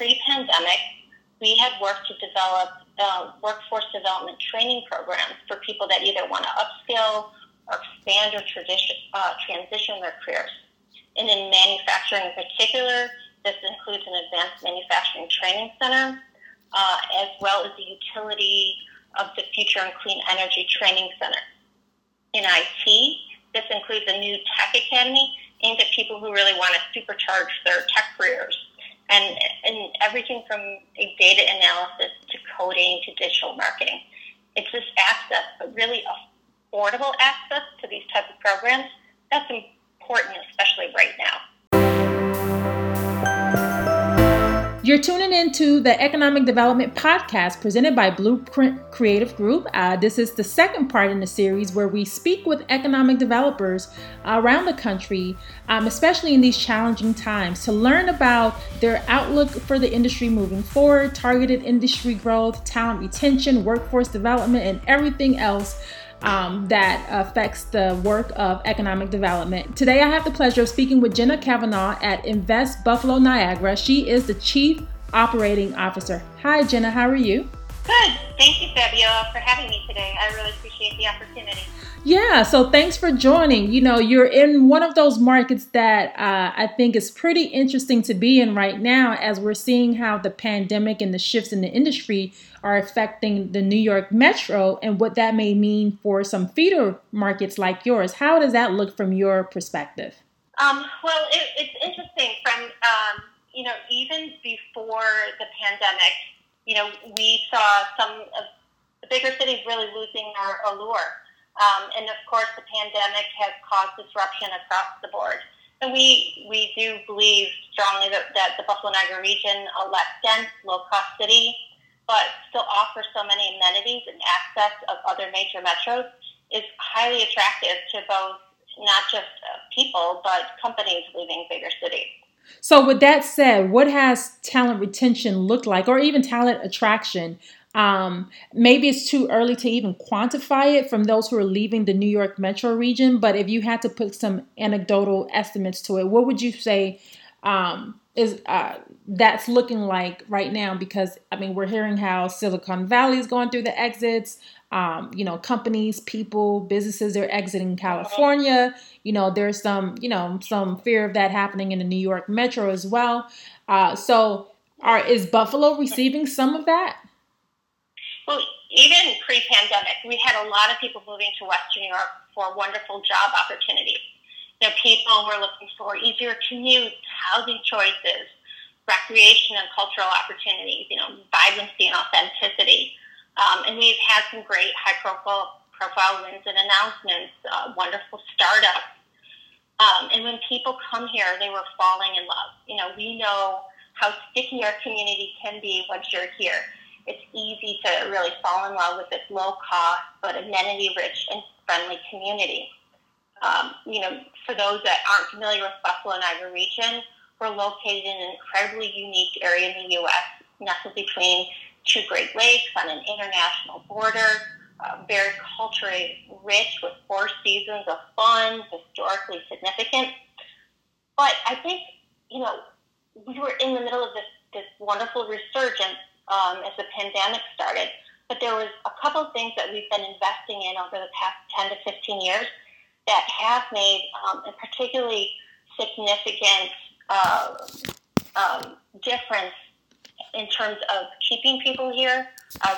pre-pandemic, we had worked to develop workforce development training programs for people that either want to upskill or expand or transition their careers. And in manufacturing in particular, this includes an advanced manufacturing training center, as well as the utility of the future and clean energy training center. In IT, this includes a new tech academy aimed at people who really want to supercharge their tech careers. And everything from data analysis to coding to digital marketing. It's this access, but really affordable access to these type of programs. That's important, especially right now. You're tuning into the Economic Development Podcast presented by Blueprint Creative Group. This is the second part in the series where we speak with economic developers around the country, especially in these challenging times, to learn about their outlook for the industry moving forward, targeted industry growth, talent retention, workforce development, and everything else that affects the work of economic development. Today, I have the pleasure of speaking with Jenna Kavanaugh at Invest Buffalo Niagara. She is the Chief Operating Officer. Hi, Jenna. How are you? Good. Thank you, Fabiola, for having me today. I really appreciate the opportunity. Yeah, so thanks for joining. You know, you're in one of those markets that I think is pretty interesting to be in right now as we're seeing how the pandemic and the shifts in the industry are affecting the New York metro and what that may mean for some feeder markets like yours. How does that look from your perspective? Well, it's interesting. From, even before the pandemic, we saw some of the bigger cities really losing their allure. And of course, the pandemic has caused disruption across the board. And we do believe strongly that the Buffalo Niagara region, a less dense, low-cost city, but still offers so many amenities and access of other major metros, is highly attractive to both, not just people, but companies leaving bigger cities. So with that said, what has talent retention looked like, or even talent attraction? Maybe it's too early to even quantify it from those who are leaving the New York metro region, but if you had to put some anecdotal estimates to it, what would you say that's looking like right now? Because, we're hearing how Silicon Valley is going through the exits, companies, people, businesses are exiting California. There's some fear of that happening in the New York metro as well. So is Buffalo receiving some of that? Well, even pre-pandemic, we had a lot of people moving to Western New York for wonderful job opportunities. People were looking for easier commutes, housing choices, recreation and cultural opportunities, vibrancy and authenticity. And we've had some great high-profile wins and announcements, wonderful startups. And when people come here, they were falling in love. We know how sticky our community can be once you're here. It's easy to really fall in love with this low-cost but amenity-rich and friendly community. For those that aren't familiar with Buffalo Niagara region, we're located in an incredibly unique area in the U.S., nestled between two Great Lakes on an international border, very culturally rich with 4 seasons of fun, historically significant. But I think, we were in the middle of this wonderful resurgence as the pandemic started, but there was a couple of things that we've been investing in over the past 10 to 15 years that have made a particularly significant difference in terms of keeping people here,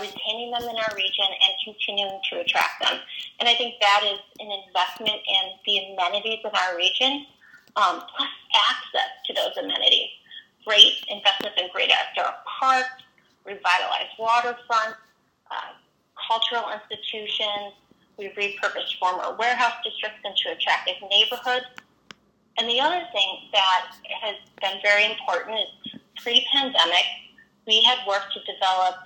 retaining them in our region, and continuing to attract them. And I think that is an investment in the amenities in our region, plus access to those amenities. Great investments in great outdoor parks, revitalized waterfront, cultural institutions. We've repurposed former warehouse districts into attractive neighborhoods. And the other thing that has been very important is pre-pandemic, we had worked to develop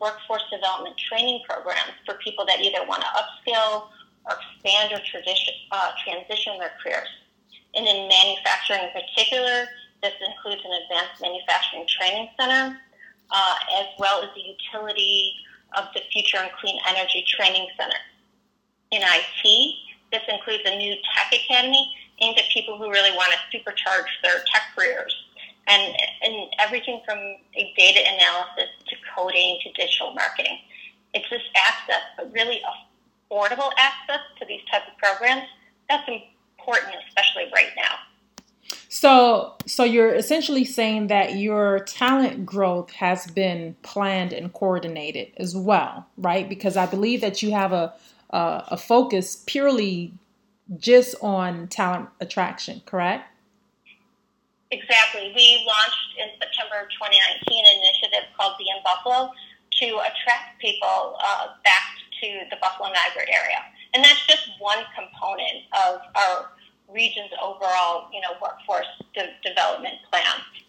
workforce development training programs for people that either want to upskill or expand or transition their careers. And in manufacturing in particular, this includes an advanced manufacturing training center, as well as the utility of the future and clean energy training center. In IT, this includes a new tech academy aimed at people who really want to supercharge their tech careers. and everything from data analysis to coding to digital marketing. It's just access, but really affordable access to these type of programs. That's important, especially right now. So you're essentially saying that your talent growth has been planned and coordinated as well, right? Because I believe that you have a focus purely just on talent attraction, correct? Exactly. We launched in September of 2019 an initiative called Be in Buffalo to attract people back to the Buffalo Niagara area. And that's just one component of our region's overall, workforce development plan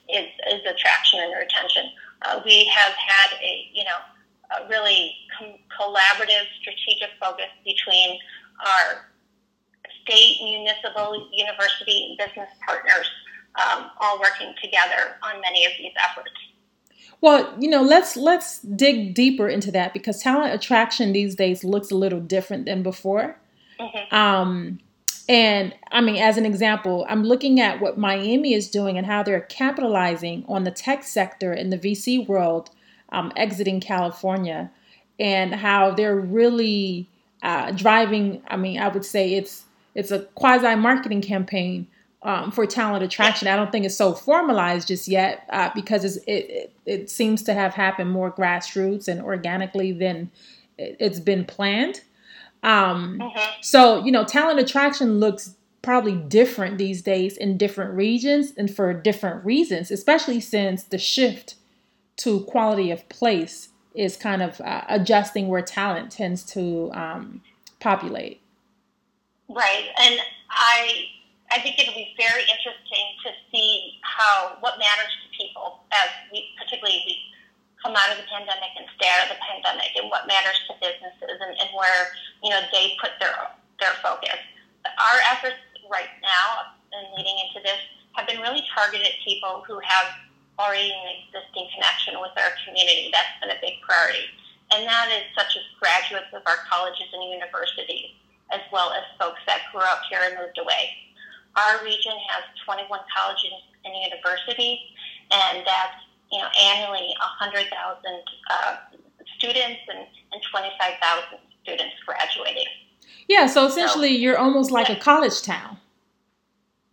is attraction and retention. We have had a really collaborative strategic focus between our state, municipal, university, and business partners, all working together on many of these efforts. Well, let's dig deeper into that, because talent attraction these days looks a little different than before. Mm-hmm. And I mean, as an example, I'm looking at what Miami is doing and how they're capitalizing on the tech sector in the VC world, exiting California, and how they're really driving. I mean, I would say it's a quasi-marketing campaign for talent attraction. I don't think it's so formalized just yet because it seems to have happened more grassroots and organically than it's been planned. So, talent attraction looks probably different these days in different regions and for different reasons, especially since the shift to quality of place is kind of adjusting where talent tends to populate. Right. And I think it'll be very interesting to see what matters to people as we come out of the pandemic and stay out of the pandemic, and what matters to businesses and where, they put their focus. But our efforts right now and leading into this have been really targeted at people who have already an existing connection with our community. That's been a big priority. And that is such as graduates of our colleges and universities, as well as folks that grew up here and moved away. Our region has 21 colleges and universities, and that's annually 100,000 students and 25,000 students graduating. Yeah, so essentially you're almost like a college town.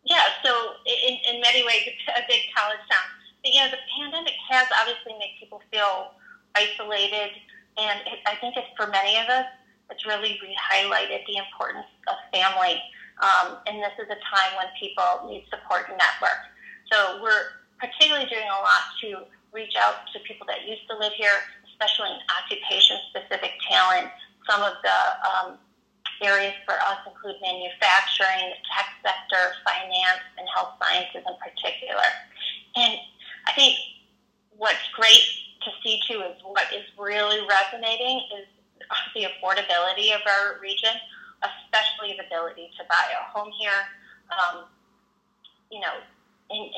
Yeah, so in many ways it's a big college town. But, the pandemic has obviously made people feel isolated, and I think it's for many of us, it's really re-highlighted the importance of family. And this is a time when people need support and network. So we're particularly doing a lot to reach out to people that used to live here, especially in occupation-specific talent. Some of the areas for us include manufacturing, the tech sector, finance, and health sciences in particular. And I think what's great to see, too, is what is really resonating is the affordability of our region, especially the ability to buy a home here.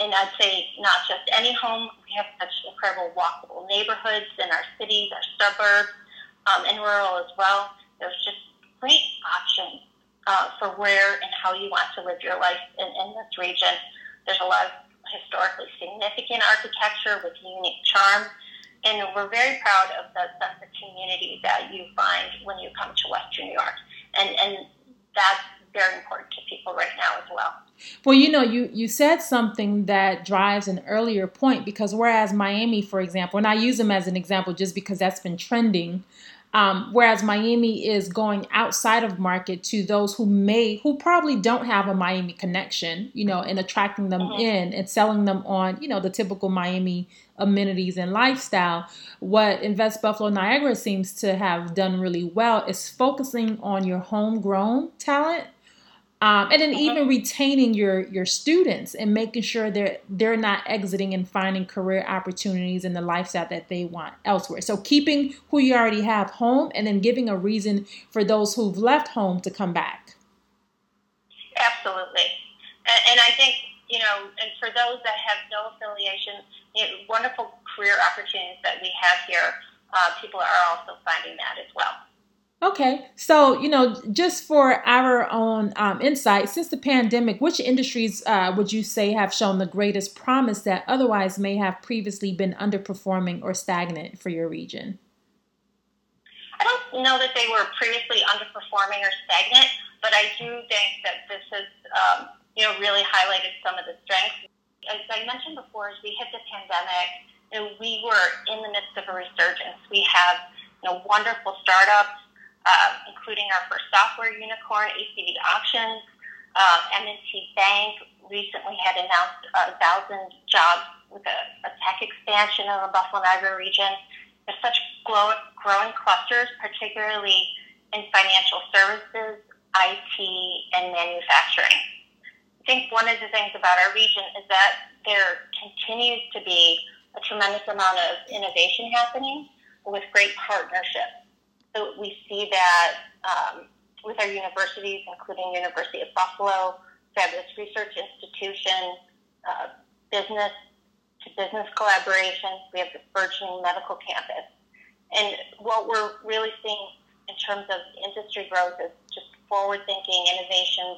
And I'd say not just any home. We have such incredible walkable neighborhoods in our cities, our suburbs, and rural as well. There's just great options for where and how you want to live your life in this region. There's a lot of historically significant architecture with unique charm, and we're very proud of the sense of community that you find when you come to Western New York, and that's very important to people right now as well. Well, you said something that drives an earlier point, because whereas Miami, for example, and I use them as an example just because that's been trending, whereas Miami is going outside of market to those who probably don't have a Miami connection, and attracting them mm-hmm. in and selling them on, the typical Miami amenities and lifestyle. What Invest Buffalo Niagara seems to have done really well is focusing on your homegrown talent. And then even retaining your students and making sure they're not exiting and finding career opportunities and the lifestyle that they want elsewhere. So keeping who you already have home, and then giving a reason for those who've left home to come back. Absolutely. And I think, and for those that have no affiliation, wonderful career opportunities that we have here, people are also finding that as well. Okay. So, just for our own insight, since the pandemic, which industries would you say have shown the greatest promise that otherwise may have previously been underperforming or stagnant for your region? I don't know that they were previously underperforming or stagnant, but I do think that this has, really highlighted some of the strengths. As I mentioned before, as we hit the pandemic, we were in the midst of a resurgence. We have, wonderful startups, including our first software unicorn, ACV Auctions. M&T Bank recently had announced 1,000 jobs with a tech expansion in the Buffalo Niagara region. There's such growing clusters, particularly in financial services, IT, and manufacturing. I think one of the things about our region is that there continues to be a tremendous amount of innovation happening with great partnerships. So we see that with our universities, including University of Buffalo, fabulous research institution, business-to-business collaborations. We have the burgeoning medical campus. And what we're really seeing in terms of industry growth is just forward-thinking innovations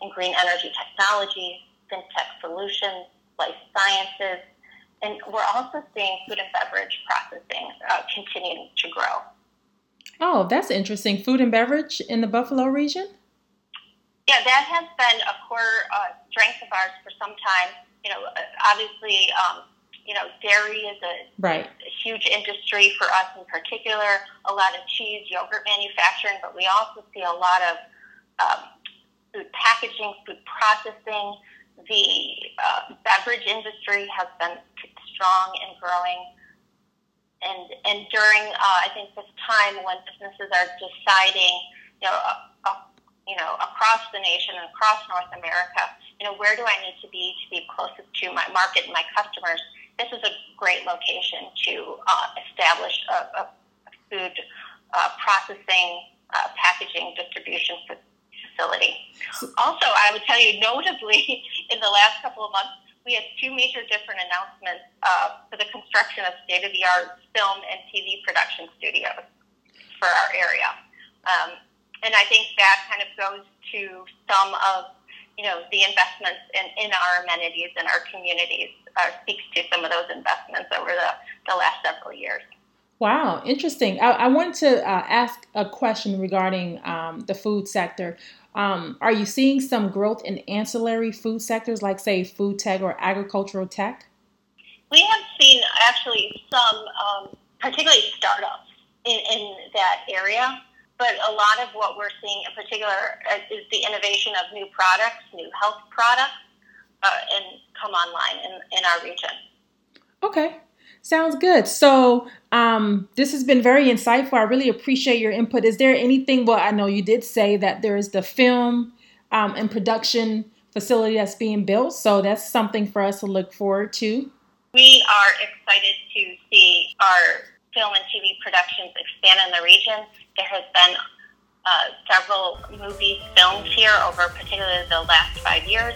and green energy technologies, fintech solutions, life sciences. And we're also seeing food and beverage processing continuing to grow. Oh, that's interesting. Food and beverage in the Buffalo region? Yeah, that has been a core strength of ours for some time. Obviously, dairy is a huge industry for us in particular. A lot of cheese, yogurt manufacturing, but we also see a lot of food packaging, food processing. The beverage industry has been strong and growing. And during, I think, this time when businesses are deciding, across the nation and across North America, where do I need to be closest to my market and my customers? This is a great location to establish a food processing, packaging, distribution facility. Also, I would tell you, notably, in the last couple of months, we had two major different announcements for the construction of state-of-the-art film and TV production studios for our area. And I think that kind of goes to some of, the investments in our amenities and our communities, speaks to some of those investments over the last several years. Wow, interesting. I wanted to ask a question regarding the food sector. Are you seeing some growth in ancillary food sectors like, say, food tech or agricultural tech? We have seen actually some, particularly startups in that area, but a lot of what we're seeing in particular is the innovation of new products, new health products, and come online in our region. Okay. Sounds good. So this has been very insightful. I really appreciate your input. Is there anything, I know you did say that there is the film and production facility that's being built. So that's something for us to look forward to. We are excited to see our film and TV productions expand in the region. There has been several movies filmed here over particularly the last 5 years.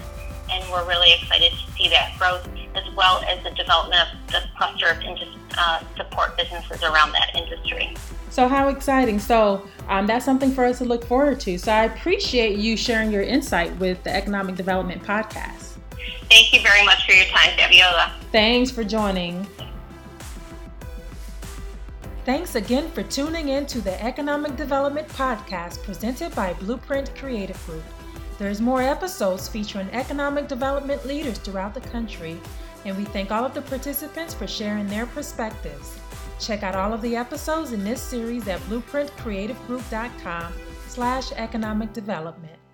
And we're really excited to see that growth, as well as the development of the cluster of support businesses around that industry. So how exciting. So that's something for us to look forward to. So I appreciate you sharing your insight with the Economic Development Podcast. Thank you very much for your time, Fabiola. Thanks for joining. Thanks again for tuning in to the Economic Development Podcast presented by Blueprint Creative Group. There's more episodes featuring economic development leaders throughout the country, and we thank all of the participants for sharing their perspectives. Check out all of the episodes in this series at blueprintcreativegroup.com/economic development.